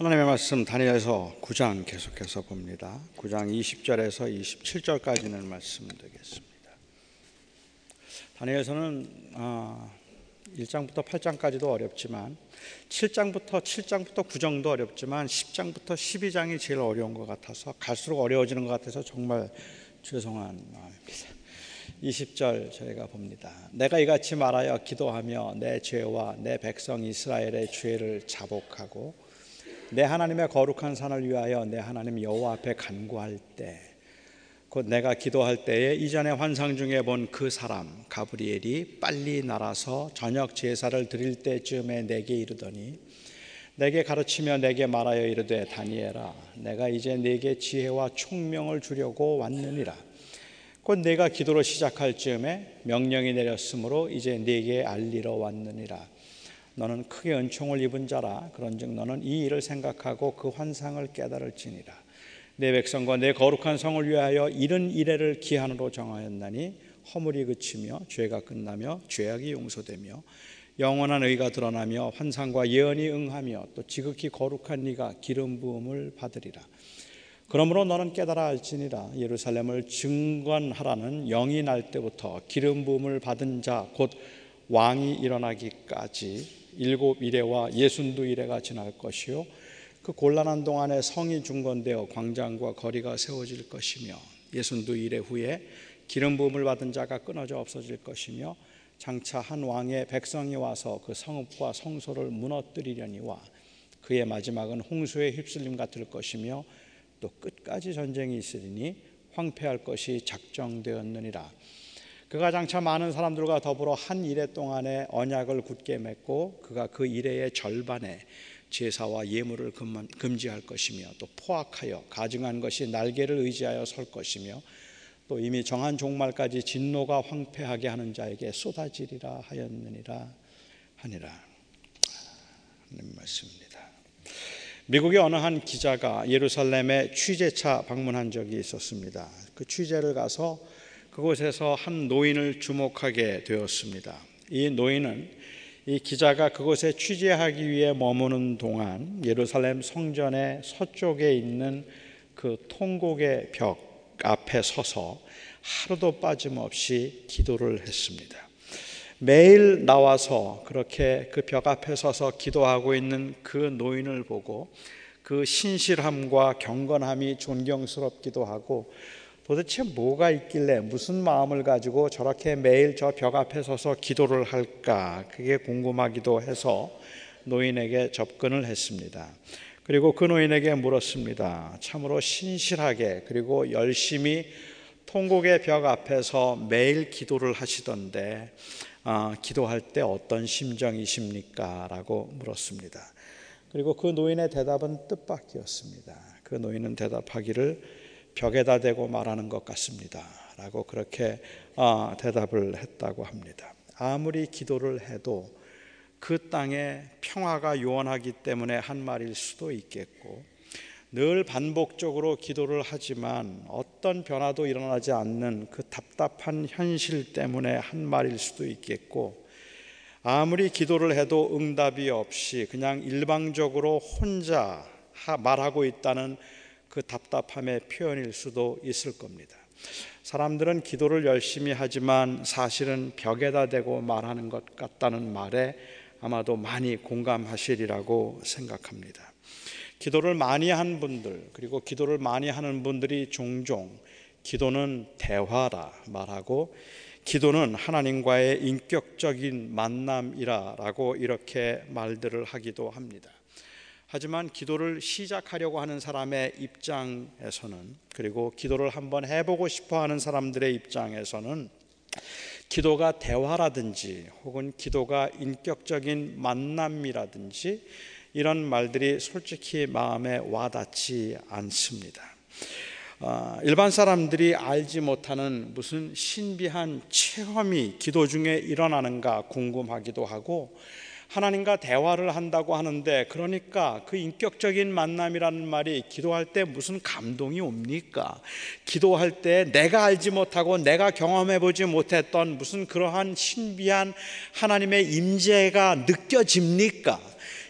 하나님의 말씀 다니엘서 9장 계속해서 봅니다. 9장 20절에서 27절까지는 말씀드리겠습니다. 다니엘서는 1장부터 8장까지도 어렵지만 7장부터 9장도 어렵지만 10장부터 12장이 제일 어려운 것 같아서 갈수록 어려워지는 것 같아서 정말 죄송한 마음입니다. 20절 저희가 봅니다. 내가 이같이 말하여 기도하며 내 죄와 내 백성 이스라엘의 죄를 자복하고 내 하나님의 거룩한 산을 위하여 내 하나님 여호와 앞에 간구할 때 곧 내가 기도할 때에 이전에 환상 중에 본 그 사람 가브리엘이 빨리 날아서 저녁 제사를 드릴 때쯤에 내게 이르더니 내게 가르치며 내게 말하여 이르되 다니엘아 내가 이제 네게 지혜와 총명을 주려고 왔느니라. 곧 내가 기도를 시작할 즈음에 명령이 내렸으므로 이제 네게 알리러 왔느니라. 너는 크게 은총을 입은 자라. 그런즉 너는 이 일을 생각하고 그 환상을 깨달을지니라. 내 백성과 내 거룩한 성을 위하여 이른 이래를 기한으로 정하였나니 허물이 그치며 죄가 끝나며 죄악이 용서되며 영원한 의가 드러나며 환상과 예언이 응하며 또 지극히 거룩한 네가 기름 부음을 받으리라. 그러므로 너는 깨달아 알지니라. 예루살렘을 증관하라는 영이 날 때부터 기름 부음을 받은 자 곧 왕이 일어나기까지 7 이레와 62 이레가 지날 것이요 그 곤란한 동안에 성이 중건되어 광장과 거리가 세워질 것이며 62 이레 후에 기름 부음을 받은 자가 끊어져 없어질 것이며 장차 한 왕의 백성이 와서 그 성읍과 성소를 무너뜨리려니와 그의 마지막은 홍수의 휩쓸림 같을 것이며 또 끝까지 전쟁이 있으리니 황폐할 것이 작정되었느니라. 그가 장차 많은 사람들과 더불어 한 이레 동안에 언약을 굳게 맺고 그가 그 이레의 절반에 제사와 예물을 금지할 것이며 또 포악하여 가증한 것이 날개를 의지하여 설 것이며 또 이미 정한 종말까지 진노가 황폐하게 하는 자에게 쏟아지리라 하였느니라 하니라. 하나님 말씀입니다. 미국의 어느 한 기자가 예루살렘에 취재차 방문한 적이 있었습니다. 그 취재를 가서 그곳에서 한 노인을 주목하게 되었습니다. 이 노인은 이 기자가 그곳에 취재하기 위해 머무는 동안 예루살렘 성전의 서쪽에 있는 그 통곡의 벽 앞에 서서 하루도 빠짐없이 기도를 했습니다. 매일 나와서 그렇게 그 벽 앞에 서서 기도하고 있는 그 노인을 보고 그 신실함과 경건함이 존경스럽기도 하고 도대체 뭐가 있길래 무슨 마음을 가지고 저렇게 매일 저 벽 앞에 서서 기도를 할까 그게 궁금하기도 해서 노인에게 접근을 했습니다. 그리고 그 노인에게 물었습니다. 참으로 신실하게 그리고 열심히 통곡의 벽 앞에서 매일 기도를 하시던데 기도할 때 어떤 심정이십니까? 라고 물었습니다. 그리고 그 노인의 대답은 뜻밖이었습니다. 그 노인은 대답하기를 벽에다 대고 말하는 것 같습니다 라고 그렇게 대답을 했다고 합니다. 아무리 기도를 해도 그 땅에 평화가 요원하기 때문에 한 말일 수도 있겠고 늘 반복적으로 기도를 하지만 어떤 변화도 일어나지 않는 그 답답한 현실 때문에 한 말일 수도 있겠고 아무리 기도를 해도 응답이 없이 그냥 일방적으로 혼자 말하고 있다는 그 답답함의 표현일 수도 있을 겁니다. 사람들은 기도를 열심히 하지만 사실은 벽에다 대고 말하는 것 같다는 말에 아마도 많이 공감하시리라고 생각합니다. 기도를 많이 한 분들 그리고 기도를 많이 하는 분들이 종종 기도는 대화라 말하고 기도는 하나님과의 인격적인 만남이라 라고 이렇게 말들을 하기도 합니다. 하지만 기도를 시작하려고 하는 사람의 입장에서는 그리고 기도를 한번 해보고 싶어하는 사람들의 입장에서는 기도가 대화라든지 혹은 기도가 인격적인 만남이라든지 이런 말들이 솔직히 마음에 와닿지 않습니다. 일반 사람들이 알지 못하는 무슨 신비한 체험이 기도 중에 일어나는가 궁금하기도 하고 하나님과 대화를 한다고 하는데 그러니까 그 인격적인 만남이라는 말이 기도할 때 무슨 감동이 옵니까? 기도할 때 내가 알지 못하고 내가 경험해보지 못했던 무슨 그러한 신비한 하나님의 임재가 느껴집니까?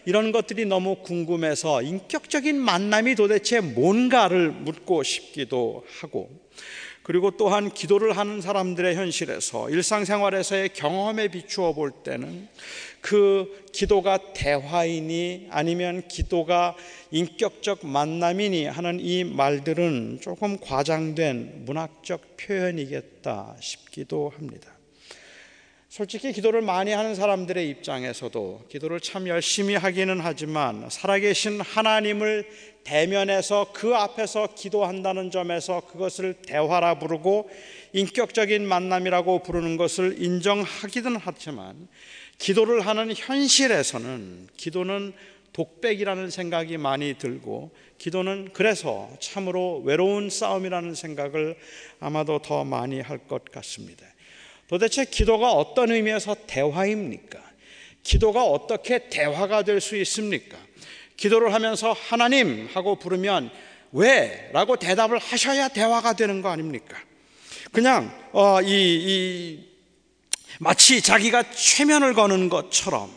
이런 것들이 너무 궁금해서 인격적인 만남이 도대체 뭔가를 묻고 싶기도 하고, 그리고 또한 기도를 하는 사람들의 현실에서 일상생활에서의 경험에 비추어 볼 때는 그 기도가 대화이니 아니면 기도가 인격적 만남이니 하는 이 말들은 조금 과장된 문학적 표현이겠다 싶기도 합니다. 솔직히 기도를 많이 하는 사람들의 입장에서도 기도를 참 열심히 하기는 하지만 살아계신 하나님을 대면해서 그 앞에서 기도한다는 점에서 그것을 대화라 부르고 인격적인 만남이라고 부르는 것을 인정하기는 하지만, 기도를 하는 현실에서는 기도는 독백이라는 생각이 많이 들고, 기도는 그래서 참으로 외로운 싸움이라는 생각을 아마도 더 많이 할 것 같습니다. 도대체 기도가 어떤 의미에서 대화입니까? 기도가 어떻게 대화가 될 수 있습니까? 기도를 하면서 하나님 하고 부르면 왜? 라고 대답을 하셔야 대화가 되는 거 아닙니까? 그냥 마치 자기가 최면을 거는 것처럼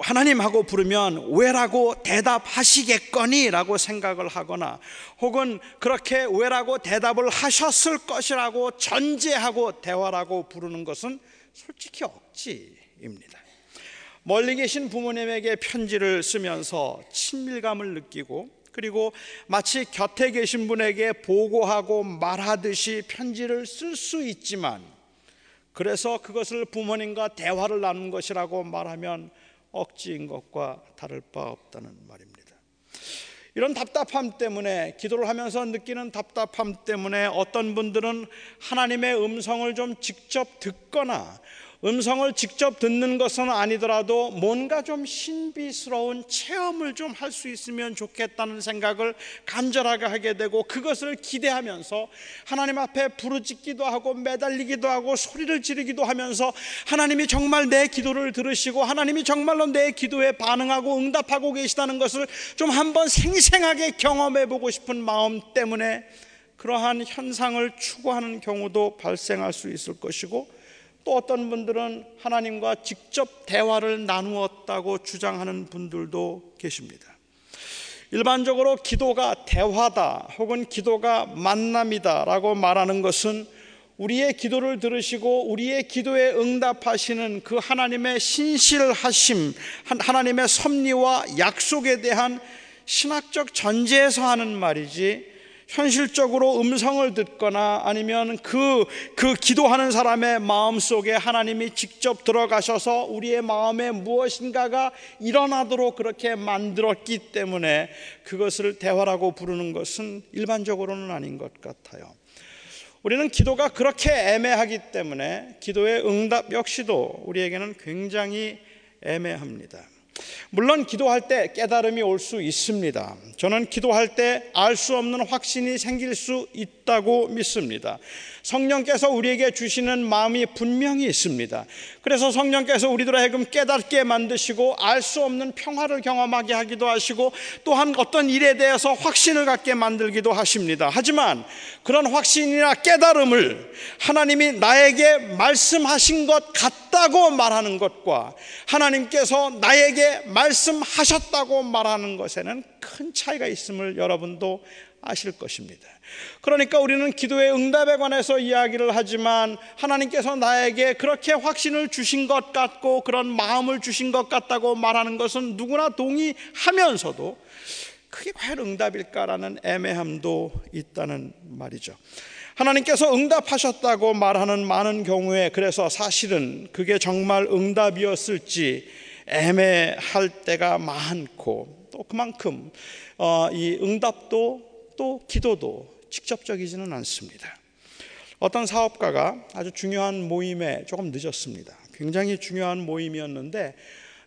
하나님하고 부르면 왜라고 대답하시겠거니 라고 생각을 하거나, 혹은 그렇게 왜라고 대답을 하셨을 것이라고 전제하고 대화라고 부르는 것은 솔직히 억지입니다. 멀리 계신 부모님에게 편지를 쓰면서 친밀감을 느끼고, 그리고 마치 곁에 계신 분에게 보고하고 말하듯이 편지를 쓸 수 있지만, 그래서 그것을 부모님과 대화를 나눈 것이라고 말하면 억지인 것과 다를 바 없다는 말입니다. 이런 답답함 때문에, 기도를 하면서 느끼는 답답함 때문에 어떤 분들은 하나님의 음성을 좀 직접 듣거나, 음성을 직접 듣는 것은 아니더라도 뭔가 좀 신비스러운 체험을 좀 할 수 있으면 좋겠다는 생각을 간절하게 하게 되고, 그것을 기대하면서 하나님 앞에 부르짖기도 하고 매달리기도 하고 소리를 지르기도 하면서 하나님이 정말 내 기도를 들으시고 하나님이 정말로 내 기도에 반응하고 응답하고 계시다는 것을 좀 한번 생생하게 경험해 보고 싶은 마음 때문에 그러한 현상을 추구하는 경우도 발생할 수 있을 것이고, 또 어떤 분들은 하나님과 직접 대화를 나누었다고 주장하는 분들도 계십니다. 일반적으로 기도가 대화다 혹은 기도가 만남이다 라고 말하는 것은 우리의 기도를 들으시고 우리의 기도에 응답하시는 그 하나님의 신실하심, 하나님의 섭리와 약속에 대한 신학적 전제에서 하는 말이지, 현실적으로 음성을 듣거나 아니면 그 기도하는 사람의 마음속에 하나님이 직접 들어가셔서 우리의 마음에 무엇인가가 일어나도록 그렇게 만들었기 때문에 그것을 대화라고 부르는 것은 일반적으로는 아닌 것 같아요. 우리는 기도가 그렇게 애매하기 때문에 기도의 응답 역시도 우리에게는 굉장히 애매합니다. 물론 기도할 때 깨달음이 올 수 있습니다. 저는 기도할 때 알 수 없는 확신이 생길 수 있다고 믿습니다. 성령께서 우리에게 주시는 마음이 분명히 있습니다. 그래서 성령께서 우리들의 하여금 깨닫게 만드시고 알 수 없는 평화를 경험하게 하기도 하시고, 또한 어떤 일에 대해서 확신을 갖게 만들기도 하십니다. 하지만 그런 확신이나 깨달음을 하나님이 나에게 말씀하신 것 같다고 말하는 것과 하나님께서 나에게 말씀하셨다고 말하는 것에는 큰 차이가 있음을 여러분도 아실 것입니다. 그러니까 우리는 기도의 응답에 관해서 이야기를 하지만 하나님께서 나에게 그렇게 확신을 주신 것 같고 그런 마음을 주신 것 같다고 말하는 것은 누구나 동의하면서도 그게 과연 응답일까라는 애매함도 있다는 말이죠. 하나님께서 응답하셨다고 말하는 많은 경우에 그래서 사실은 그게 정말 응답이었을지 애매할 때가 많고, 또 그만큼 이 응답도 또 기도도 직접적이지는 않습니다. 어떤 사업가가 아주 중요한 모임에 조금 늦었습니다. 굉장히 중요한 모임이었는데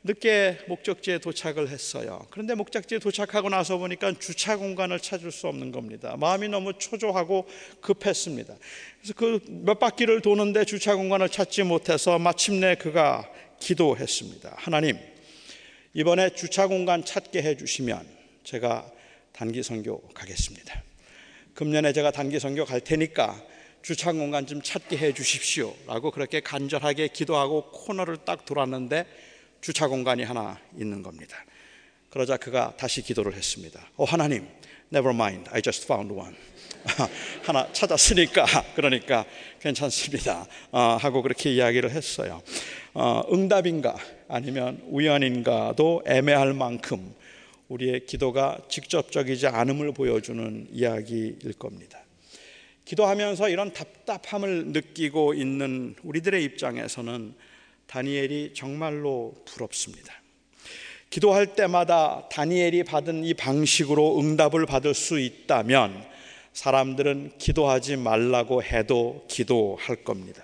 늦게 목적지에 도착을 했어요. 그런데 목적지에 도착하고 나서 보니까 주차 공간을 찾을 수 없는 겁니다. 마음이 너무 초조하고 급했습니다. 그래서 그 몇 바퀴를 도는데 주차 공간을 찾지 못해서 마침내 그가 기도했습니다. 하나님, 이번에 주차 공간 찾게 해주시면 제가 단기 선교 가겠습니다. 금년에 제가 단기 선교 갈 테니까 주차 공간 좀 찾게 해 주십시오 라고 그렇게 간절하게 기도하고 코너를 딱 돌았는데 주차 공간이 하나 있는 겁니다. 그러자 그가 다시 기도를 했습니다. 하나님, never mind, I just found one. 하나 찾았으니까, 그러니까 괜찮습니다 하고 그렇게 이야기를 했어요. 응답인가 아니면 우연인가도 애매할 만큼 우리의 기도가 직접적이지 않음을 보여주는 이야기일 겁니다. 기도하면서 이런 답답함을 느끼고 있는 우리들의 입장에서는 다니엘이 정말로 부럽습니다. 기도할 때마다 다니엘이 받은 이 방식으로 응답을 받을 수 있다면 사람들은 기도하지 말라고 해도 기도할 겁니다.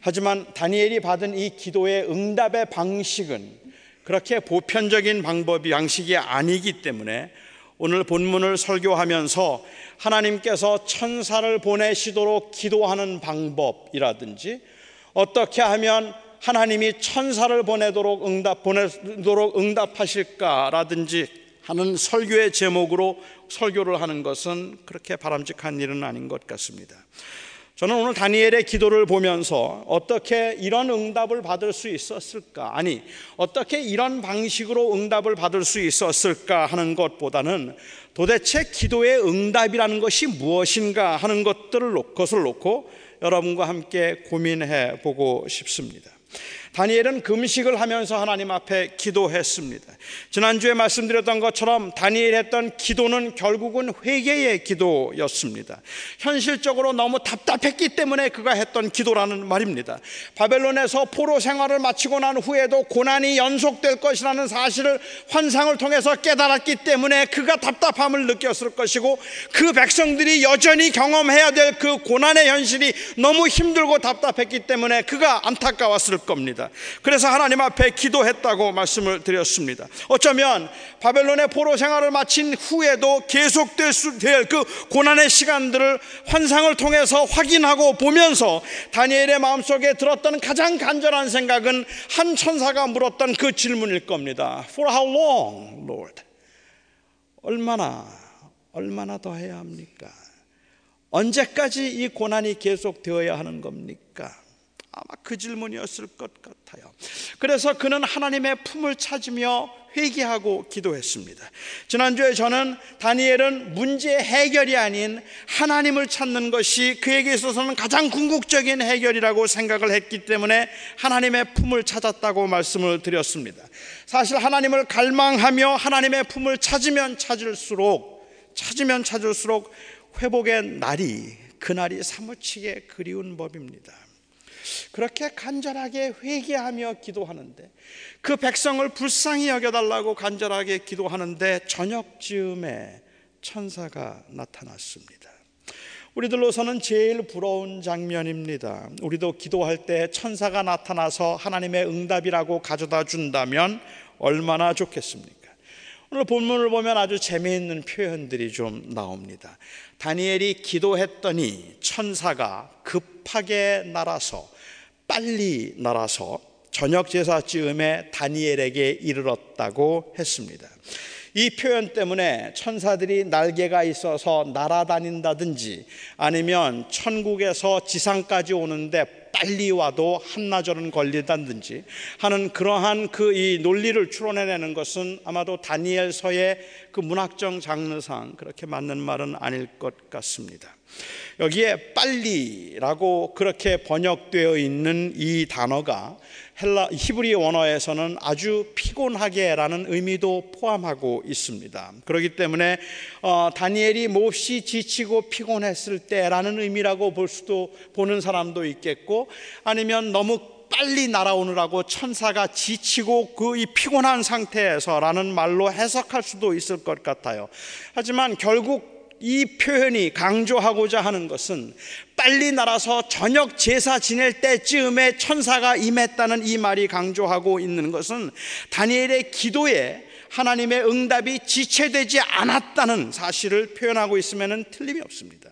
하지만 다니엘이 받은 이 기도의 응답의 방식은 그렇게 보편적인 방법이 양식이 아니기 때문에 오늘 본문을 설교하면서 하나님께서 천사를 보내시도록 기도하는 방법이라든지 어떻게 하면 하나님이 천사를 보내도록 응답하실까라든지 하는 설교의 제목으로 설교를 하는 것은 그렇게 바람직한 일은 아닌 것 같습니다. 저는 오늘 다니엘의 기도를 보면서 어떻게 이런 응답을 받을 수 있었을까, 아니 어떻게 이런 방식으로 응답을 받을 수 있었을까 하는 것보다는 도대체 기도의 응답이라는 것이 무엇인가 하는 것을 놓고 여러분과 함께 고민해 보고 싶습니다. 다니엘은 금식을 하면서 하나님 앞에 기도했습니다. 지난주에 말씀드렸던 것처럼 다니엘 했던 기도는 결국은 회개의 기도였습니다. 현실적으로 너무 답답했기 때문에 그가 했던 기도라는 말입니다. 바벨론에서 포로 생활을 마치고 난 후에도 고난이 연속될 것이라는 사실을 환상을 통해서 깨달았기 때문에 그가 답답함을 느꼈을 것이고, 그 백성들이 여전히 경험해야 될 그 고난의 현실이 너무 힘들고 답답했기 때문에 그가 안타까웠을 겁니다. 그래서 하나님 앞에 기도했다고 말씀을 드렸습니다. 어쩌면 바벨론의 포로 생활을 마친 후에도 계속될 그 고난의 시간들을 환상을 통해서 확인하고 보면서 다니엘의 마음속에 들었던 가장 간절한 생각은 한 천사가 물었던 그 질문일 겁니다. For how long, Lord? 얼마나 더 해야 합니까? 언제까지 이 고난이 계속되어야 하는 겁니까? 아마 그 질문이었을 것 같아요. 그래서 그는 하나님의 품을 찾으며 회개하고 기도했습니다. 지난주에 저는 다니엘은 문제 해결이 아닌 하나님을 찾는 것이 그에게 있어서는 가장 궁극적인 해결이라고 생각을 했기 때문에 하나님의 품을 찾았다고 말씀을 드렸습니다. 사실 하나님을 갈망하며 하나님의 품을 찾으면 찾을수록 회복의 그날이 사무치게 그리운 법입니다. 그렇게 간절하게 회개하며 기도하는데, 그 백성을 불쌍히 여겨달라고 간절하게 기도하는데 저녁쯤에 천사가 나타났습니다. 우리들로서는 제일 부러운 장면입니다. 우리도 기도할 때 천사가 나타나서 하나님의 응답이라고 가져다 준다면 얼마나 좋겠습니까? 오늘 본문을 보면 아주 재미있는 표현들이 좀 나옵니다. 다니엘이 기도했더니 천사가 급하게 빨리 날아서 저녁 제사쯤에 다니엘에게 이르렀다고 했습니다. 이 표현 때문에 천사들이 날개가 있어서 날아다닌다든지 아니면 천국에서 지상까지 오는데 빨리 와도 한나절은 걸린다든지 하는 그러한 이 논리를 추론해내는 것은 아마도 다니엘서의 그 문학적 장르상 그렇게 맞는 말은 아닐 것 같습니다. 여기에 빨리라고 그렇게 번역되어 있는 이 단어가 히브리 원어에서는 아주 피곤하게라는 의미도 포함하고 있습니다. 그렇기 때문에 다니엘이 몹시 지치고 피곤했을 때라는 의미라고 보는 사람도 있겠고, 아니면 너무 빨리 날아오느라고 천사가 지치고 이 피곤한 상태에서라는 말로 해석할 수도 있을 것 같아요. 하지만 결국 이 표현이 강조하고자 하는 것은 빨리 날아서 저녁 제사 지낼 때쯤에 천사가 임했다는 이 말이 강조하고 있는 것은 다니엘의 기도에 하나님의 응답이 지체되지 않았다는 사실을 표현하고 있음에는 틀림이 없습니다.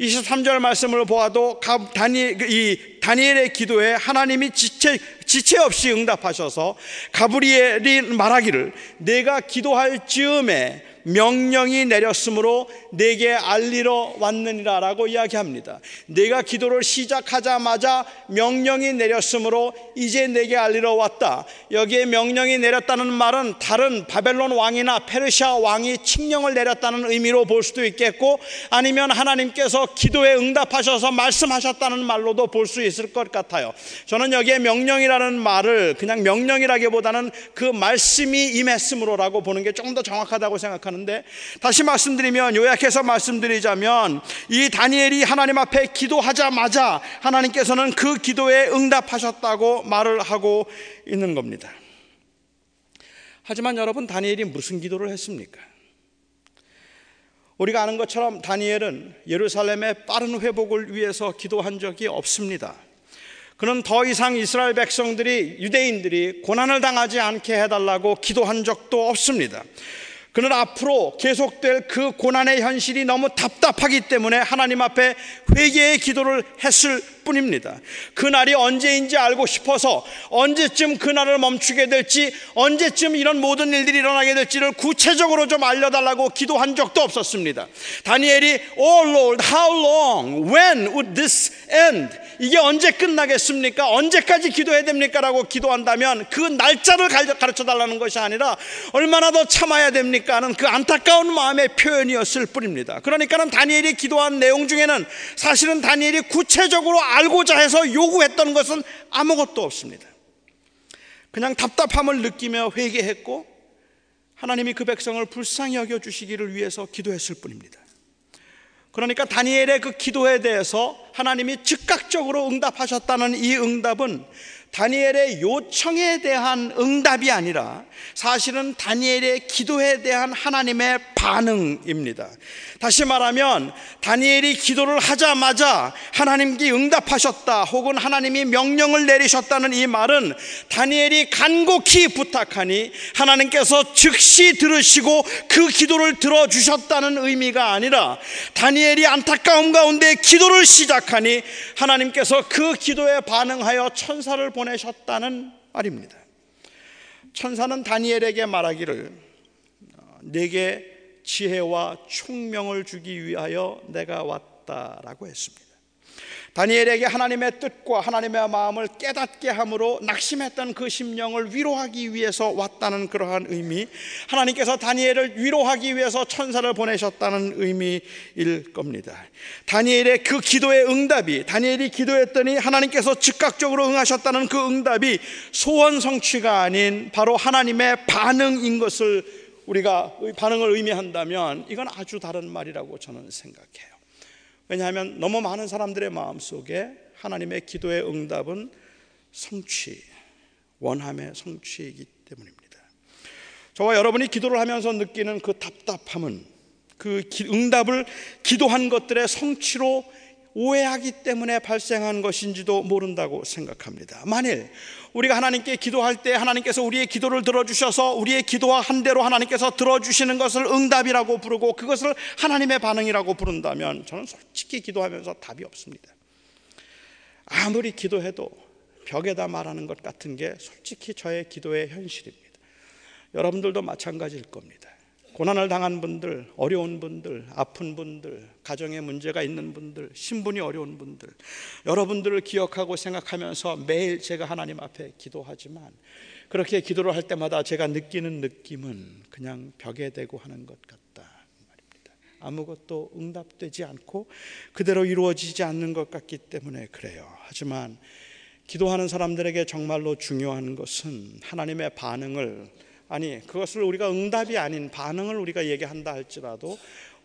23절 말씀을 보아도 다니엘의 기도에 하나님이 지체 없이 응답하셔서 가브리엘이 말하기를, 내가 기도할 즈음에 명령이 내렸으므로 내게 알리러 왔느니라 라고 이야기합니다. 내가 기도를 시작하자마자 명령이 내렸으므로 이제 내게 알리러 왔다. 여기에 명령이 내렸다는 말은 다른 바벨론 왕이나 페르시아 왕이 칙령을 내렸다는 의미로 볼 수도 있겠고, 아니면 하나님께서 기도에 응답하셔서 말씀하셨다는 말로도 볼 수 있을 것 같아요. 저는 여기에 명령이라는 말을 그냥 명령이라기보다는 그 말씀이 임했으므로라고 보는 게 조금 더 정확하다고 생각하는데, 다시 말씀드리면, 요약해서 말씀드리자면, 이 다니엘이 하나님 앞에 기도하자마자 하나님께서는 그 기도에 응답하셨다고 말을 하고 있는 겁니다. 하지만 여러분, 다니엘이 무슨 기도를 했습니까? 우리가 아는 것처럼 다니엘은 예루살렘의 빠른 회복을 위해서 기도한 적이 없습니다. 그는 더 이상 이스라엘 백성들이, 유대인들이 고난을 당하지 않게 해달라고 기도한 적도 없습니다. 그는 앞으로 계속될 그 고난의 현실이 너무 답답하기 때문에 하나님 앞에 회개의 기도를 했을 뿐입니다. 그날이 언제인지 알고 싶어서, 언제쯤 그날을 멈추게 될지, 언제쯤 이런 모든 일들이 일어나게 될지를 구체적으로 좀 알려달라고 기도한 적도 없었습니다. 다니엘이 Oh Lord, how long? When would this end? 이게 언제 끝나겠습니까? 언제까지 기도해야 됩니까? 라고 기도한다면 그 날짜를 가르쳐달라는 것이 아니라 얼마나 더 참아야 됩니까? 하는 그 안타까운 마음의 표현이었을 뿐입니다. 그러니까는 다니엘이 기도한 내용 중에는 사실은 다니엘이 구체적으로 알고자 해서 요구했던 것은 아무것도 없습니다. 그냥 답답함을 느끼며 회개했고 하나님이 그 백성을 불쌍히 여겨주시기를 위해서 기도했을 뿐입니다. 그러니까 다니엘의 그 기도에 대해서 하나님이 즉각적으로 응답하셨다는 이 응답은 다니엘의 요청에 대한 응답이 아니라 사실은 다니엘의 기도에 대한 하나님의 반응입니다. 다시 말하면 다니엘이 기도를 하자마자 하나님께 응답하셨다, 혹은 하나님이 명령을 내리셨다는 이 말은 다니엘이 간곡히 부탁하니 하나님께서 즉시 들으시고 그 기도를 들어주셨다는 의미가 아니라 다니엘이 안타까움 가운데 기도를 시작하니 하나님께서 그 기도에 반응하여 천사를 보내셨다는 말입니다. 천사는 다니엘에게 말하기를, 내게 지혜와 총명을 주기 위하여 내가 왔다라고 했습니다. 다니엘에게 하나님의 뜻과 하나님의 마음을 깨닫게 함으로 낙심했던 그 심령을 위로하기 위해서 왔다는 그러한 의미, 하나님께서 다니엘을 위로하기 위해서 천사를 보내셨다는 의미일 겁니다. 다니엘의 그 기도의 응답이, 다니엘이 기도했더니 하나님께서 즉각적으로 응하셨다는 그 응답이 소원 성취가 아닌 바로 하나님의 반응인 것을, 우리가 반응을 의미한다면 이건 아주 다른 말이라고 저는 생각해요. 왜냐하면 너무 많은 사람들의 마음속에 하나님의 기도의 응답은 성취, 원함의 성취이기 때문입니다. 저와 여러분이 기도를 하면서 느끼는 그 답답함은 그 응답을 기도한 것들의 성취로 오해하기 때문에 발생한 것인지도 모른다고 생각합니다. 만일 우리가 하나님께 기도할 때 하나님께서 우리의 기도를 들어주셔서 우리의 기도와 한대로 하나님께서 들어주시는 것을 응답이라고 부르고 그것을 하나님의 반응이라고 부른다면 저는 솔직히 기도하면서 답이 없습니다. 아무리 기도해도 벽에다 말하는 것 같은 게 솔직히 저의 기도의 현실입니다. 여러분들도 마찬가지일 겁니다. 고난을 당한 분들, 어려운 분들, 아픈 분들, 가정에 문제가 있는 분들, 신분이 어려운 분들, 여러분들을 기억하고 생각하면서 매일 제가 하나님 앞에 기도하지만, 그렇게 기도를 할 때마다 제가 느끼는 느낌은 그냥 벽에 대고 하는 것 같다 말입니다. 아무것도 응답되지 않고 그대로 이루어지지 않는 것 같기 때문에 그래요. 하지만 기도하는 사람들에게 정말로 중요한 것은 하나님의 반응을, 아니 그것을 우리가 응답이 아닌 반응을 우리가 얘기한다 할지라도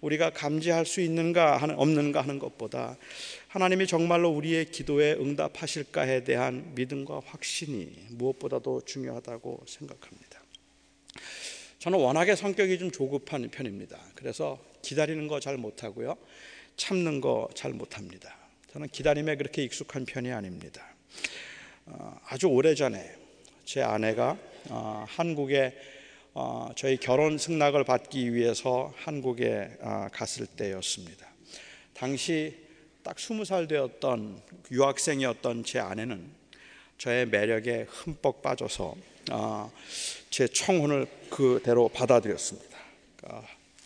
우리가 감지할 수 있는가 없는가 하는 것보다 하나님이 정말로 우리의 기도에 응답하실까에 대한 믿음과 확신이 무엇보다도 중요하다고 생각합니다. 저는 워낙에 성격이 좀 조급한 편입니다. 그래서 기다리는 거 잘 못하고요, 참는 거 잘 못합니다. 저는 기다림에 그렇게 익숙한 편이 아닙니다. 아주 오래전에 제 아내가 한국에 저희 결혼 승낙을 받기 위해서 한국에 갔을 때였습니다. 당시 딱 20살 되었던 유학생이었던 제 아내는 저의 매력에 흠뻑 빠져서 제 청혼을 그대로 받아들였습니다.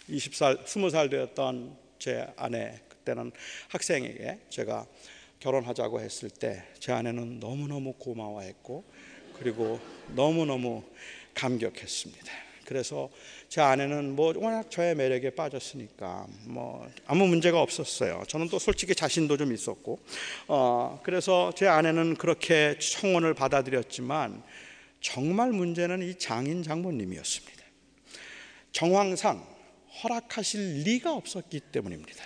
20살 되었던 제 아내, 그때는 학생에게 제가 결혼하자고 했을 때 제 아내는 너무너무 고마워했고 그리고 너무너무 감격했습니다. 그래서 제 아내는 뭐 워낙 저의 매력에 빠졌으니까 뭐 아무 문제가 없었어요. 저는 또 솔직히 자신도 좀 있었고, 그래서 제 아내는 그렇게 청혼을 받아들였지만 정말 문제는 이 장인 장모님이었습니다. 정황상 허락하실 리가 없었기 때문입니다.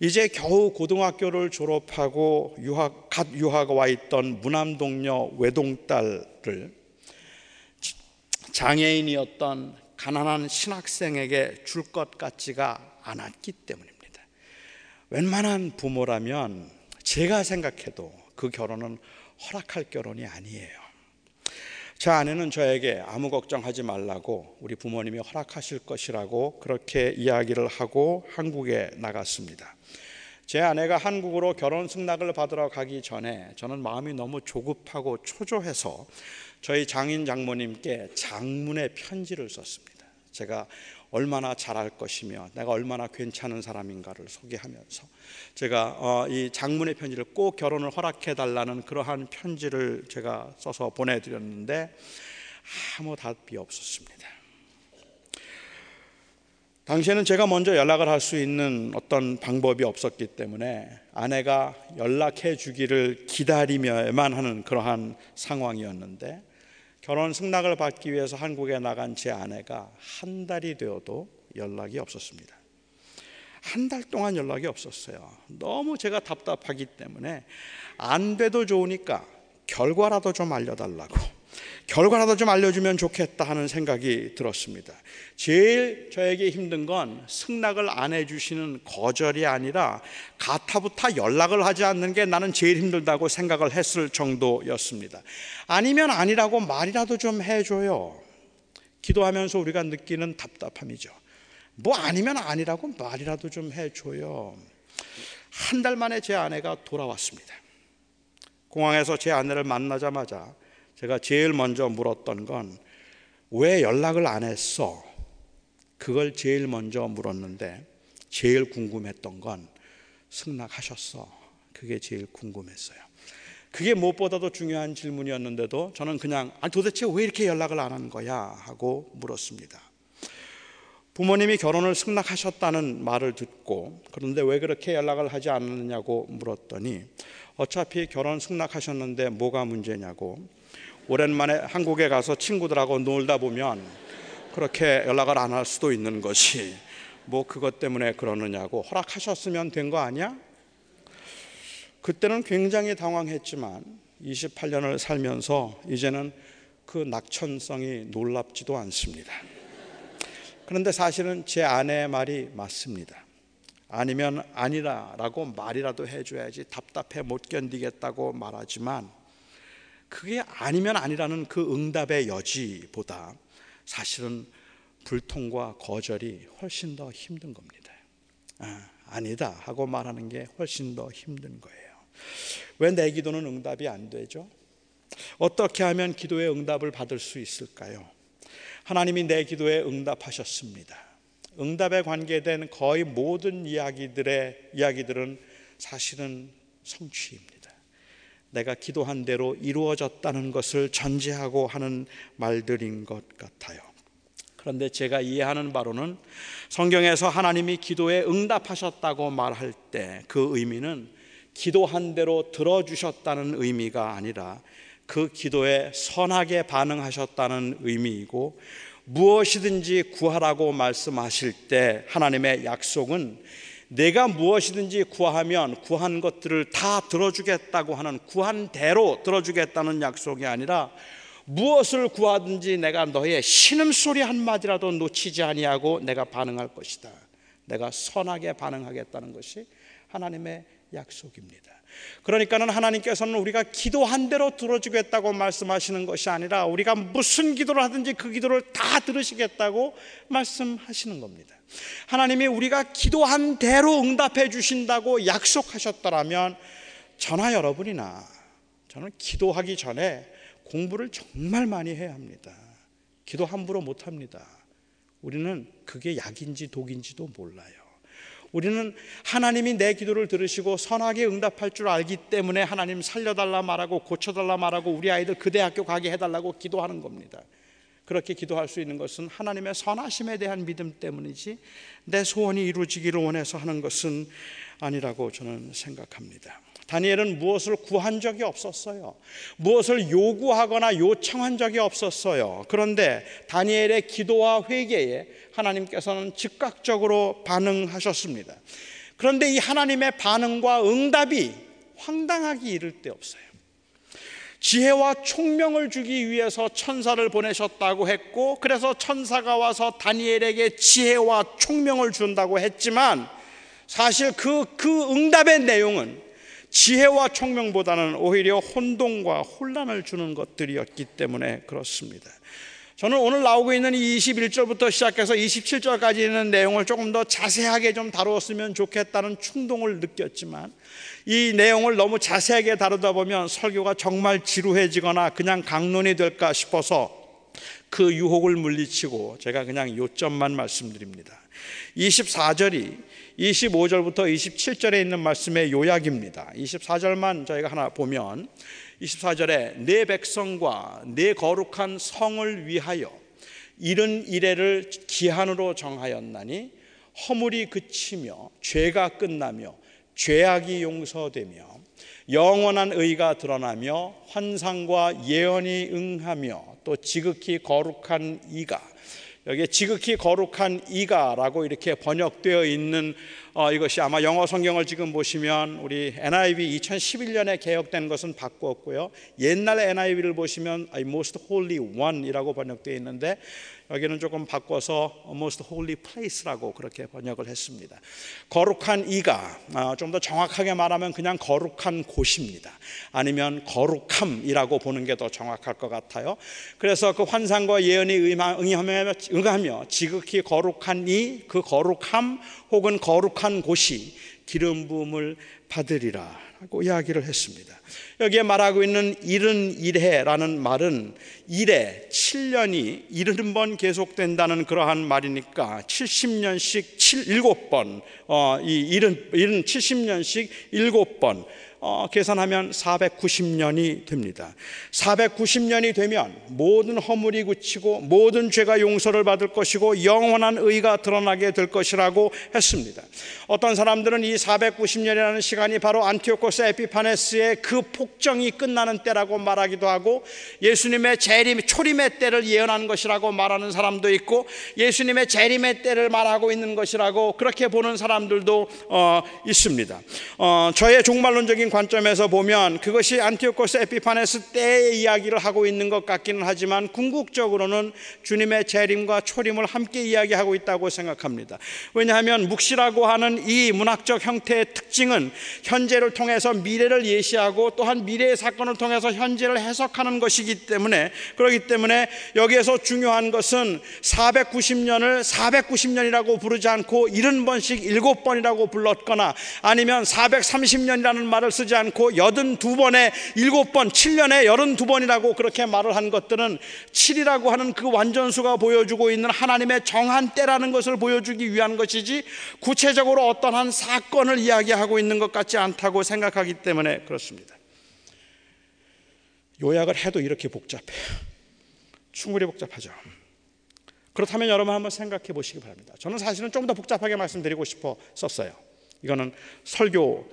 이제 겨우 고등학교를 졸업하고 갓 유학 와 있던 무남동녀 외동딸을 장애인이었던 가난한 신학생에게 줄 것 같지가 않았기 때문입니다. 웬만한 부모라면 제가 생각해도 그 결혼은 허락할 결혼이 아니에요. 제 아내는 저에게 아무 걱정하지 말라고 우리 부모님이 허락하실 것이라고 그렇게 이야기를 하고 한국에 나갔습니다. 제 아내가 한국으로 결혼 승낙을 받으러 가기 전에 저는 마음이 너무 조급하고 초조해서 저희 장인 장모님께 장문의 편지를 썼습니다. 제가 얼마나 잘할 것이며 내가 얼마나 괜찮은 사람인가를 소개하면서 제가 이 장문의 편지를 꼭 결혼을 허락해달라는 그러한 편지를 제가 써서 보내드렸는데 아무 답이 없었습니다. 당시에는 제가 먼저 연락을 할 수 있는 어떤 방법이 없었기 때문에 아내가 연락해 주기를 기다리며만 하는 그러한 상황이었는데, 결혼 승낙을 받기 위해서 한국에 나간 제 아내가 한 달이 되어도 연락이 없었습니다. 한 달 동안 연락이 없었어요. 너무 제가 답답하기 때문에 안 돼도 좋으니까 결과라도 좀 알려달라고, 결과라도 좀 알려주면 좋겠다 하는 생각이 들었습니다. 제일 저에게 힘든 건 승낙을 안 해주시는 거절이 아니라 가타부타 연락을 하지 않는 게 나는 제일 힘들다고 생각을 했을 정도였습니다. 아니면 아니라고 말이라도 좀 해줘요. 기도하면서 우리가 느끼는 답답함이죠. 뭐 아니면 아니라고 말이라도 좀 해줘요. 한 달 만에 제 아내가 돌아왔습니다. 공항에서 제 아내를 만나자마자 제가 제일 먼저 물었던 건 왜 연락을 안 했어? 그걸 제일 먼저 물었는데 제일 궁금했던 건 승낙하셨어? 그게 제일 궁금했어요. 그게 무엇보다도 중요한 질문이었는데도 저는 그냥 도대체 왜 이렇게 연락을 안 한 거야? 하고 물었습니다. 부모님이 결혼을 승낙하셨다는 말을 듣고 그런데 왜 그렇게 연락을 하지 않느냐고 물었더니 어차피 결혼 승낙하셨는데 뭐가 문제냐고, 오랜만에 한국에 가서 친구들하고 놀다 보면 그렇게 연락을 안 할 수도 있는 것이 뭐 그것 때문에 그러느냐고, 허락하셨으면 된 거 아니야? 그때는 굉장히 당황했지만 28년을 살면서 이제는 그 낙천성이 놀랍지도 않습니다. 그런데 사실은 제 아내의 말이 맞습니다. 아니면 아니라고 말이라도 해줘야지 답답해 못 견디겠다고 말하지만 그게 아니면 아니라는 그 응답의 여지보다 사실은 불통과 거절이 훨씬 더 힘든 겁니다. 아니다 하고 말하는 게 훨씬 더 힘든 거예요. 왜 내 기도는 응답이 안 되죠? 어떻게 하면 기도의 응답을 받을 수 있을까요? 하나님이 내 기도에 응답하셨습니다. 응답에 관계된 거의 모든 이야기들은 사실은 성취입니다. 내가 기도한 대로 이루어졌다는 것을 전제하고 하는 말들인 것 같아요. 그런데 제가 이해하는 바로는 성경에서 하나님이 기도에 응답하셨다고 말할 때 그 의미는 기도한 대로 들어주셨다는 의미가 아니라 그 기도에 선하게 반응하셨다는 의미이고, 무엇이든지 구하라고 말씀하실 때 하나님의 약속은 내가 무엇이든지 구하면 구한 것들을 다 들어주겠다고 하는, 구한 대로 들어주겠다는 약속이 아니라 무엇을 구하든지 내가 너의 신음소리 한마디라도 놓치지 아니하고 내가 반응할 것이다, 내가 선하게 반응하겠다는 것이 하나님의 약속입니다. 그러니까는 하나님께서는 우리가 기도한 대로 들어주겠다고 말씀하시는 것이 아니라 우리가 무슨 기도를 하든지 그 기도를 다 들으시겠다고 말씀하시는 겁니다. 하나님이 우리가 기도한 대로 응답해 주신다고 약속하셨더라면 저나 여러분이나 저는 기도하기 전에 공부를 정말 많이 해야 합니다. 기도 함부로 못합니다. 우리는 그게 약인지 독인지도 몰라요. 우리는 하나님이 내 기도를 들으시고 선하게 응답할 줄 알기 때문에 하나님 살려달라 말하고 고쳐달라 말하고 우리 아이들 그 대학교 가게 해달라고 기도하는 겁니다. 그렇게 기도할 수 있는 것은 하나님의 선하심에 대한 믿음 때문이지 내 소원이 이루어지기를 원해서 하는 것은 아니라고 저는 생각합니다. 다니엘은 무엇을 구한 적이 없었어요. 무엇을 요구하거나 요청한 적이 없었어요. 그런데 다니엘의 기도와 회개에 하나님께서는 즉각적으로 반응하셨습니다. 그런데 이 하나님의 반응과 응답이 황당하기 이를 데 없어요. 지혜와 총명을 주기 위해서 천사를 보내셨다고 했고, 그래서 천사가 와서 다니엘에게 지혜와 총명을 준다고 했지만, 사실 그 응답의 내용은 지혜와 총명보다는 오히려 혼동과 혼란을 주는 것들이었기 때문에 그렇습니다. 저는 오늘 나오고 있는 이 21절부터 시작해서 27절까지 있는 내용을 조금 더 자세하게 좀 다루었으면 좋겠다는 충동을 느꼈지만, 이 내용을 너무 자세하게 다루다 보면 설교가 정말 지루해지거나 그냥 강론이 될까 싶어서 그 유혹을 물리치고 제가 그냥 요점만 말씀드립니다. 24절이 25절부터 27절에 있는 말씀의 요약입니다. 24절만 저희가 하나 보면, 24절에 내 백성과 내 거룩한 성을 위하여 이른 이래를 기한으로 정하였나니 허물이 그치며 죄가 끝나며 죄악이 용서되며 영원한 의가 드러나며 환상과 예언이 응하며 또 지극히 거룩한 이가, 여기에 지극히 거룩한 이가라고 이렇게 번역되어 있는 이것이 아마 영어 성경을 지금 보시면 우리 NIV 2011년에 개역된 것은 바꾸었고요. 옛날에 NIV를 보시면 Most Holy One이라고 번역되어 있는데, 여기는 조금 바꿔서 Most Holy Place라고 그렇게 번역을 했습니다. 거룩한 이가, 좀 더 정확하게 말하면 그냥 거룩한 곳입니다. 아니면 거룩함이라고 보는 게 더 정확할 것 같아요. 그래서 그 환상과 예언이 응하며 지극히 거룩한 이, 그 거룩함 혹은 거룩한 곳이 기름 부음을 받으리라 라고 이야기를 했습니다. 여기에 말하고 있는 이른 이래라는 말은 이래 7년이 70번 계속된다는 그러한 말이니까 70년씩 7번, 70년씩 7번, 계산하면 490년이 됩니다. 490년이 되면 모든 허물이 그치고 모든 죄가 용서를 받을 것이고 영원한 의가 드러나게 될 것이라고 했습니다. 어떤 사람들은 이 490년이라는 시간이 바로 안티오코스 에피파네스의 그 폭정이 끝나는 때라고 말하기도 하고, 예수님의 재림, 초림의 때를 예언한 것이라고 말하는 사람도 있고, 예수님의 재림의 때를 말하고 있는 것이라고 그렇게 보는 사람들도 있습니다. 저의 종말론적인 관점에서 보면 그것이 안티오코스 에피파네스 때의 이야기를 하고 있는 것 같기는 하지만 궁극적으로는 주님의 재림과 초림을 함께 이야기하고 있다고 생각합니다. 왜냐하면 묵시라고 하는 이 문학적 형태의 특징은 현재를 통해서 미래를 예시하고 또한 미래의 사건을 통해서 현재를 해석하는 것이기 때문에, 그렇기 때문에 여기에서 중요한 것은 490년을 490년이라고 부르지 않고 70번씩 7번이라고 불렀거나, 아니면 430년이라는 말을 쓰지 않고 82번에 7번, 7년에 82번이라고 그렇게 말을 한 것들은 7이라고 하는 그 완전수가 보여주고 있는 하나님의 정한 때라는 것을 보여주기 위한 것이지 구체적으로 어떤 한 사건을 이야기하고 있는 것 같지 않다고 생각하기 때문에 그렇습니다. 요약을 해도 이렇게 복잡해요. 충분히 복잡하죠. 그렇다면 여러분 한번 생각해 보시기 바랍니다. 저는 사실은 좀 더 복잡하게 말씀드리고 싶었어요. 이거는 설교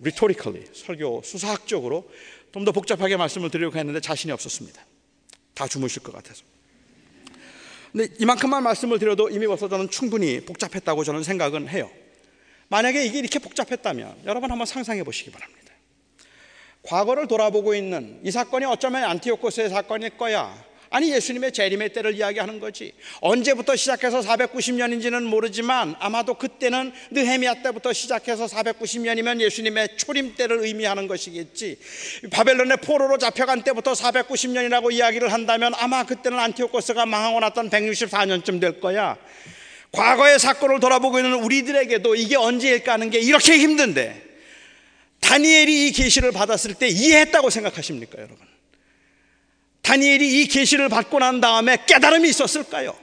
rhetorically, 설교 수사학적으로 좀 더 복잡하게 말씀을 드리려고 했는데 자신이 없었습니다. 다 주무실 것 같아서. 근데 이만큼만 말씀을 드려도 이미 벌써 저는 충분히 복잡했다고 저는 생각은 해요. 만약에 이게 이렇게 복잡했다면 여러분 한번 상상해 보시기 바랍니다. 과거를 돌아보고 있는 이 사건이 어쩌면 안티오코스의 사건일 거야, 아니 예수님의 재림의 때를 이야기하는 거지, 언제부터 시작해서 490년인지는 모르지만 아마도 그때는 느헤미야 때부터 시작해서 490년이면 예수님의 초림 때를 의미하는 것이겠지, 바벨론의 포로로 잡혀간 때부터 490년이라고 이야기를 한다면 아마 그때는 안티오코스가 망하고 났던 164년쯤 될 거야. 과거의 사건을 돌아보고 있는 우리들에게도 이게 언제일까 하는 게 이렇게 힘든데, 다니엘이 이 계시를 받았을 때 이해했다고 생각하십니까? 여러분, 다니엘이 이 계시를 받고 난 다음에 깨달음이 있었을까요?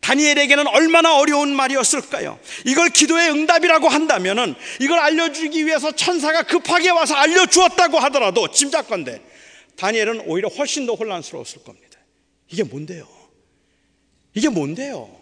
다니엘에게는 얼마나 어려운 말이었을까요? 이걸 기도의 응답이라고 한다면 이걸 알려주기 위해서 천사가 급하게 와서 알려주었다고 하더라도 짐작컨대 다니엘은 오히려 훨씬 더 혼란스러웠을 겁니다. 이게 뭔데요? 이게 뭔데요?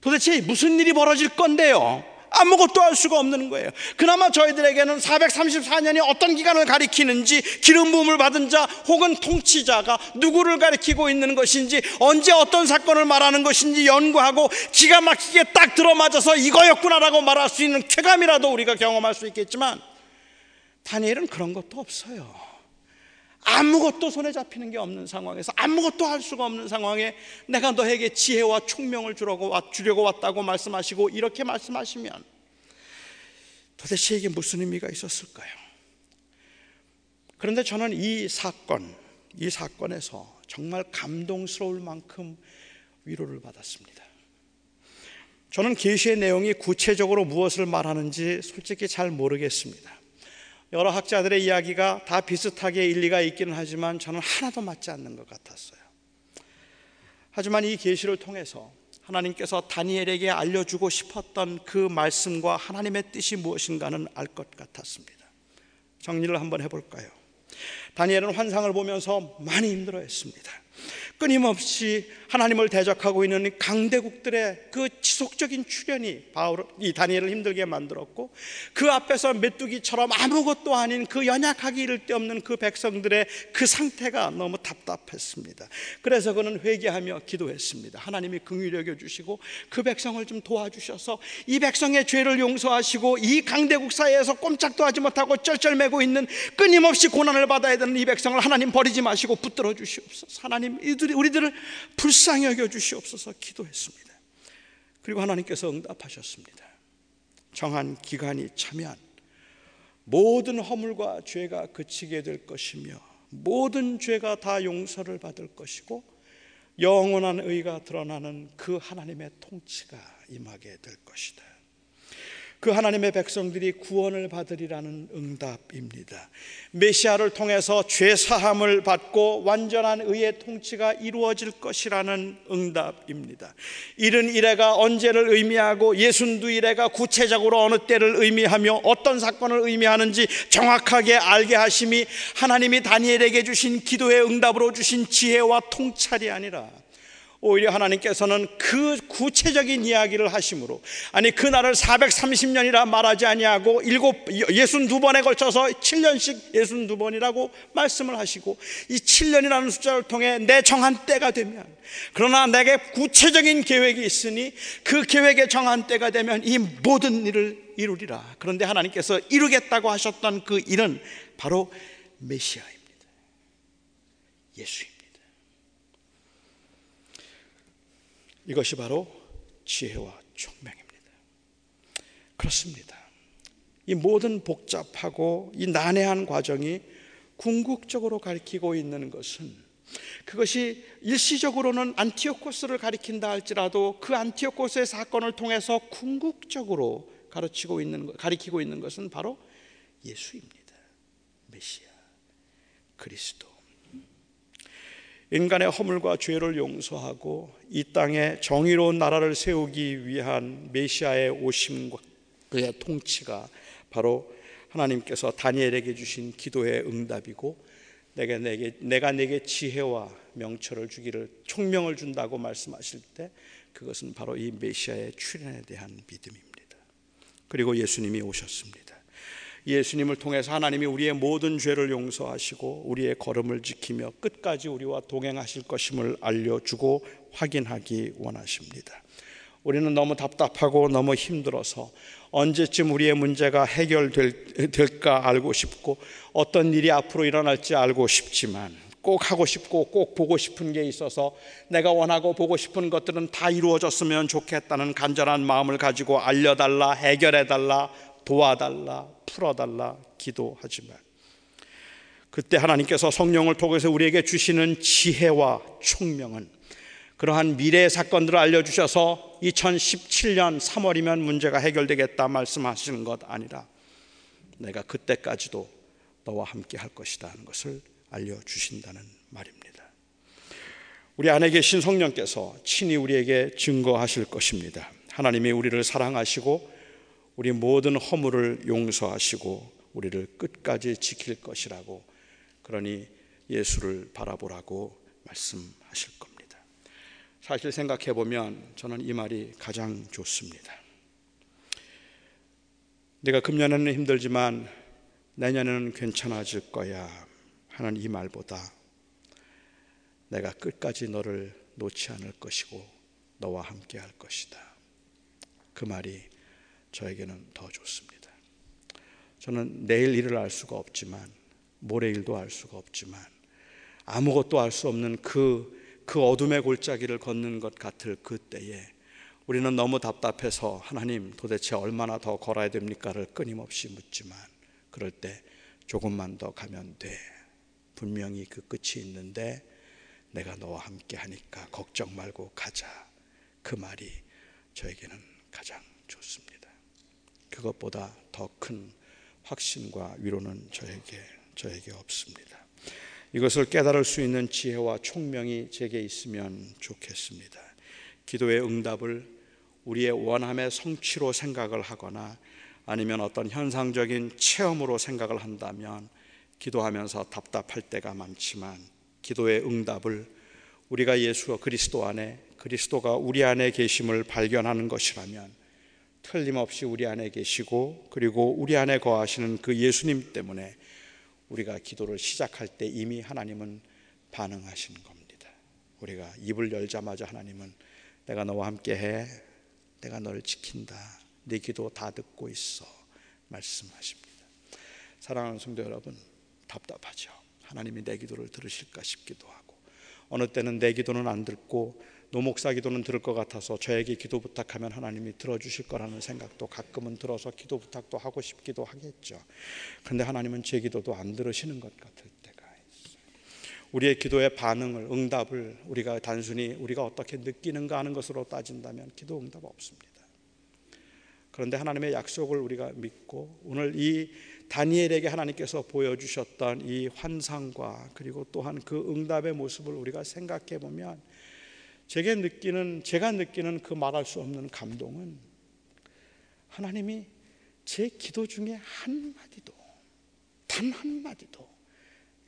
도대체 무슨 일이 벌어질 건데요? 아무것도 할 수가 없는 거예요. 그나마 저희들에게는 434년이 어떤 기간을 가리키는지, 기름 부음을 받은 자 혹은 통치자가 누구를 가리키고 있는 것인지, 언제 어떤 사건을 말하는 것인지 연구하고 기가 막히게 딱 들어맞아서 이거였구나라고 말할 수 있는 쾌감이라도 우리가 경험할 수 있겠지만, 다니엘은 그런 것도 없어요. 아무것도 손에 잡히는 게 없는 상황에서, 아무것도 할 수가 없는 상황에 내가 너에게 지혜와 총명을 주려고 왔다고 말씀하시고 이렇게 말씀하시면 도대체 이게 무슨 의미가 있었을까요? 그런데 저는 이 사건에서 정말 감동스러울 만큼 위로를 받았습니다. 저는 계시의 내용이 구체적으로 무엇을 말하는지 솔직히 잘 모르겠습니다. 여러 학자들의 이야기가 다 비슷하게 일리가 있기는 하지만 저는 하나도 맞지 않는 것 같았어요. 하지만 이 계시를 통해서 하나님께서 다니엘에게 알려주고 싶었던 그 말씀과 하나님의 뜻이 무엇인가는 알 것 같았습니다. 정리를 한번 해볼까요? 다니엘은 환상을 보면서 많이 힘들어했습니다. 끊임없이 하나님을 대적하고 있는 강대국들의 그 지속적인 출현이 이 다니엘을 힘들게 만들었고, 그 앞에서 메뚜기처럼 아무것도 아닌 그 연약하기 이를 데 없는 그 백성들의 그 상태가 너무 답답했습니다. 그래서 그는 회개하며 기도했습니다. 하나님이 긍휼히 여겨주시고 그 백성을 좀 도와주셔서 이 백성의 죄를 용서하시고, 이 강대국 사이에서 꼼짝도 하지 못하고 쩔쩔매고 있는, 끊임없이 고난을 받아야 되는 이 백성을 하나님 버리지 마시고 붙들어 주시옵소서, 하나님 우리들을 불쌍히 여겨주시옵소서 기도했습니다. 그리고 하나님께서 응답하셨습니다. 정한 기간이 차면 모든 허물과 죄가 그치게 될 것이며, 모든 죄가 다 용서를 받을 것이고, 영원한 의가 드러나는 그 하나님의 통치가 임하게 될 것이다. 그 하나님의 백성들이 구원을 받으리라는 응답입니다. 메시아를 통해서 죄 사함을 받고 완전한 의의 통치가 이루어질 것이라는 응답입니다. 71회가 언제를 의미하고 62회가 구체적으로 어느 때를 의미하며 어떤 사건을 의미하는지 정확하게 알게 하심이 하나님이 다니엘에게 주신 기도의 응답으로 주신 지혜와 통찰이 아니라, 오히려 하나님께서는 그 구체적인 이야기를 하심으로, 아니 그날을 430년이라 말하지 아니하고 62번에 걸쳐서 7년씩 62번이라고 말씀을 하시고, 이 7년이라는 숫자를 통해 내 정한 때가 되면, 그러나 내게 구체적인 계획이 있으니 그 계획의 정한 때가 되면 이 모든 일을 이루리라. 그런데 하나님께서 이루겠다고 하셨던 그 일은 바로 메시아입니다. 예수입니다. 이것이 바로 지혜와 총명입니다. 그렇습니다. 이 모든 복잡하고 이 난해한 과정이 궁극적으로 가리키고 있는 것은, 그것이 일시적으로는 안티오코스를 가리킨다 할지라도 그 안티오코스의 사건을 통해서 궁극적으로 가리키고 있는 것은 바로 예수입니다. 메시아, 그리스도. 인간의 허물과 죄를 용서하고 이 땅에 정의로운 나라를 세우기 위한 메시아의 오심과 그의 통치가 바로 하나님께서 다니엘에게 주신 기도의 응답이고, 내가 내게 지혜와 명철을 주기를, 총명을 준다고 말씀하실 때 그것은 바로 이 메시아의 출현에 대한 믿음입니다. 그리고 예수님이 오셨습니다. 예수님을 통해서 하나님이 우리의 모든 죄를 용서하시고 우리의 걸음을 지키며 끝까지 우리와 동행하실 것임을 알려주고 확인하기 원하십니다. 우리는 너무 답답하고 너무 힘들어서 언제쯤 우리의 문제가 해결될까 알고 싶고, 어떤 일이 앞으로 일어날지 알고 싶지만, 꼭 하고 싶고 꼭 보고 싶은 게 있어서 내가 원하고 보고 싶은 것들은 다 이루어졌으면 좋겠다는 간절한 마음을 가지고 알려달라, 해결해달라, 도와달라, 풀어달라 기도하지만, 그때 하나님께서 성령을 통해서 우리에게 주시는 지혜와 총명은 그러한 미래의 사건들을 알려주셔서 2017년 3월이면 문제가 해결되겠다 말씀하시는 것 아니라, 내가 그때까지도 너와 함께 할 것이다 하는 것을 알려주신다는 말입니다. 우리 안에 계신 성령께서 친히 우리에게 증거하실 것입니다. 하나님이 우리를 사랑하시고 우리 모든 허물을 용서하시고 우리를 끝까지 지킬 것이라고, 그러니 예수를 바라보라고 말씀하실 겁니다. 사실 생각해보면 저는 이 말이 가장 좋습니다. 내가 금년에는 힘들지만 내년에는 괜찮아질 거야 하는 이 말보다, 내가 끝까지 너를 놓지 않을 것이고 너와 함께 할 것이다, 그 말이 저에게는 더 좋습니다. 저는 내일 일을 알 수가 없지만, 모레 일도 알 수가 없지만, 아무것도 알 수 없는 그 어둠의 골짜기를 걷는 것 같을 그때에 우리는 너무 답답해서 하나님 도대체 얼마나 더 걸어야 됩니까를 끊임없이 묻지만, 그럴 때 조금만 더 가면 돼, 분명히 그 끝이 있는데 내가 너와 함께 하니까 걱정 말고 가자, 그 말이 저에게는 가장 좋습니다. 그것보다 더 큰 확신과 위로는 저에게 없습니다. 이것을 깨달을 수 있는 지혜와 총명이 제게 있으면 좋겠습니다. 기도의 응답을 우리의 원함의 성취로 생각을 하거나 아니면 어떤 현상적인 체험으로 생각을 한다면 기도하면서 답답할 때가 많지만, 기도의 응답을 우리가 예수와 그리스도 안에, 그리스도가 우리 안에 계심을 발견하는 것이라면 틀림없이 우리 안에 계시고 그리고 우리 안에 거하시는 그 예수님 때문에 우리가 기도를 시작할 때 이미 하나님은 반응하신 겁니다. 우리가 입을 열자마자 하나님은 내가 너와 함께 해, 내가 너를 지킨다, 네 기도 다 듣고 있어 말씀하십니다. 사랑하는 성도 여러분, 답답하죠. 하나님이 내 기도를 들으실까 싶기도 하고, 어느 때는 내 기도는 안 듣고 노목사 기도는 들을 것 같아서 저에게 기도 부탁하면 하나님이 들어주실 거라는 생각도 가끔은 들어서 기도 부탁도 하고 싶기도 하겠죠. 그런데 하나님은 제 기도도 안 들으시는 것 같을 때가 있어요. 우리의 기도의 반응을, 응답을 우리가 단순히 우리가 어떻게 느끼는가 하는 것으로 따진다면 기도 응답 없습니다. 그런데 하나님의 약속을 우리가 믿고, 오늘 이 다니엘에게 하나님께서 보여주셨던 이 환상과 그리고 또한 그 응답의 모습을 우리가 생각해 보면, 제가 느끼는 그 말할 수 없는 감동은 하나님이 제 기도 중에 한마디도, 단 한마디도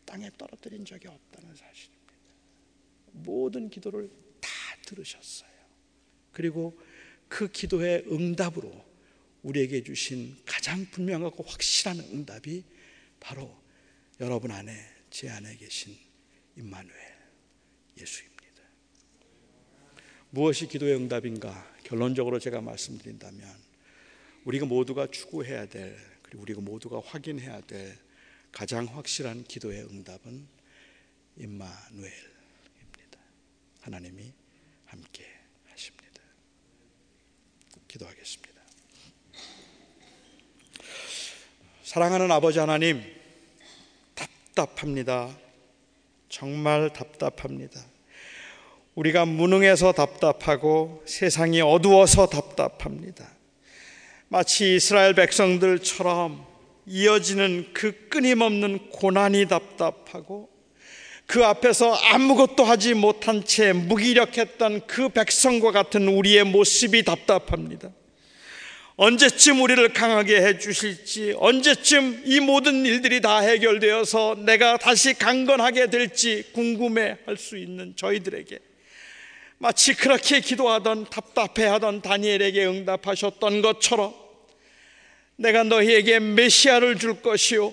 땅에 떨어뜨린 적이 없다는 사실입니다. 모든 기도를 다 들으셨어요. 그리고 그 기도의 응답으로 우리에게 주신 가장 분명하고 확실한 응답이 바로 여러분 안에, 제 안에 계신 임마누엘 예수입니다. 무엇이 기도의 응답인가? 결론적으로 제가 말씀드린다면, 우리가 모두가 추구해야 될, 그리고 우리가 모두가 확인해야 될 가장 확실한 기도의 응답은 임마누엘입니다. 하나님이 함께 하십니다. 기도하겠습니다. 사랑하는 아버지 하나님, 답답합니다. 정말 답답합니다. 우리가 무능해서 답답하고 세상이 어두워서 답답합니다. 마치 이스라엘 백성들처럼 이어지는 그 끊임없는 고난이 답답하고, 그 앞에서 아무것도 하지 못한 채 무기력했던 그 백성과 같은 우리의 모습이 답답합니다. 언제쯤 우리를 강하게 해 주실지, 언제쯤 이 모든 일들이 다 해결되어서 내가 다시 강건하게 될지 궁금해할 수 있는 저희들에게, 마치 그렇게 기도하던, 답답해하던 다니엘에게 응답하셨던 것처럼, 내가 너희에게 메시아를 줄 것이요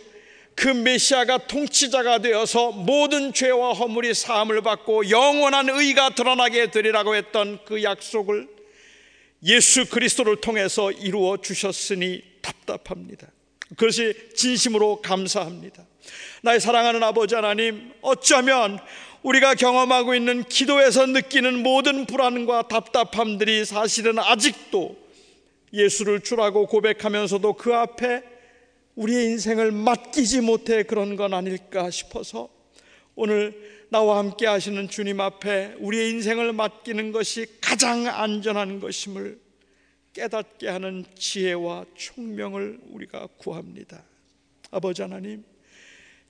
그 메시아가 통치자가 되어서 모든 죄와 허물이 사함을 받고 영원한 의가 드러나게 되리라고 했던 그 약속을 예수 그리스도를 통해서 이루어 주셨으니 답답합니다. 그것이 진심으로 감사합니다. 나의 사랑하는 아버지 하나님, 어쩌면 우리가 경험하고 있는 기도에서 느끼는 모든 불안과 답답함들이 사실은 아직도 예수를 주라고 고백하면서도 그 앞에 우리의 인생을 맡기지 못해 그런 건 아닐까 싶어서, 오늘 나와 함께 하시는 주님 앞에 우리의 인생을 맡기는 것이 가장 안전한 것임을 깨닫게 하는 지혜와 총명을 우리가 구합니다. 아버지 하나님,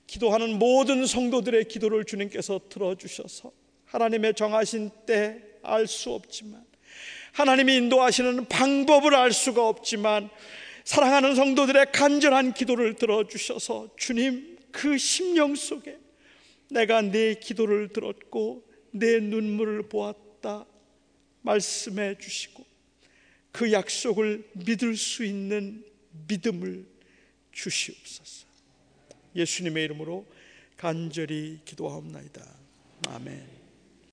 기도하는 모든 성도들의 기도를 주님께서 들어주셔서 하나님의 정하신 때 알 수 없지만, 하나님이 인도하시는 방법을 알 수가 없지만, 사랑하는 성도들의 간절한 기도를 들어주셔서 주님, 그 심령 속에 내가 내 기도를 들었고 내 눈물을 보았다 말씀해 주시고, 그 약속을 믿을 수 있는 믿음을 주시옵소서. 예수님의 이름으로 간절히 기도하옵나이다. 아멘.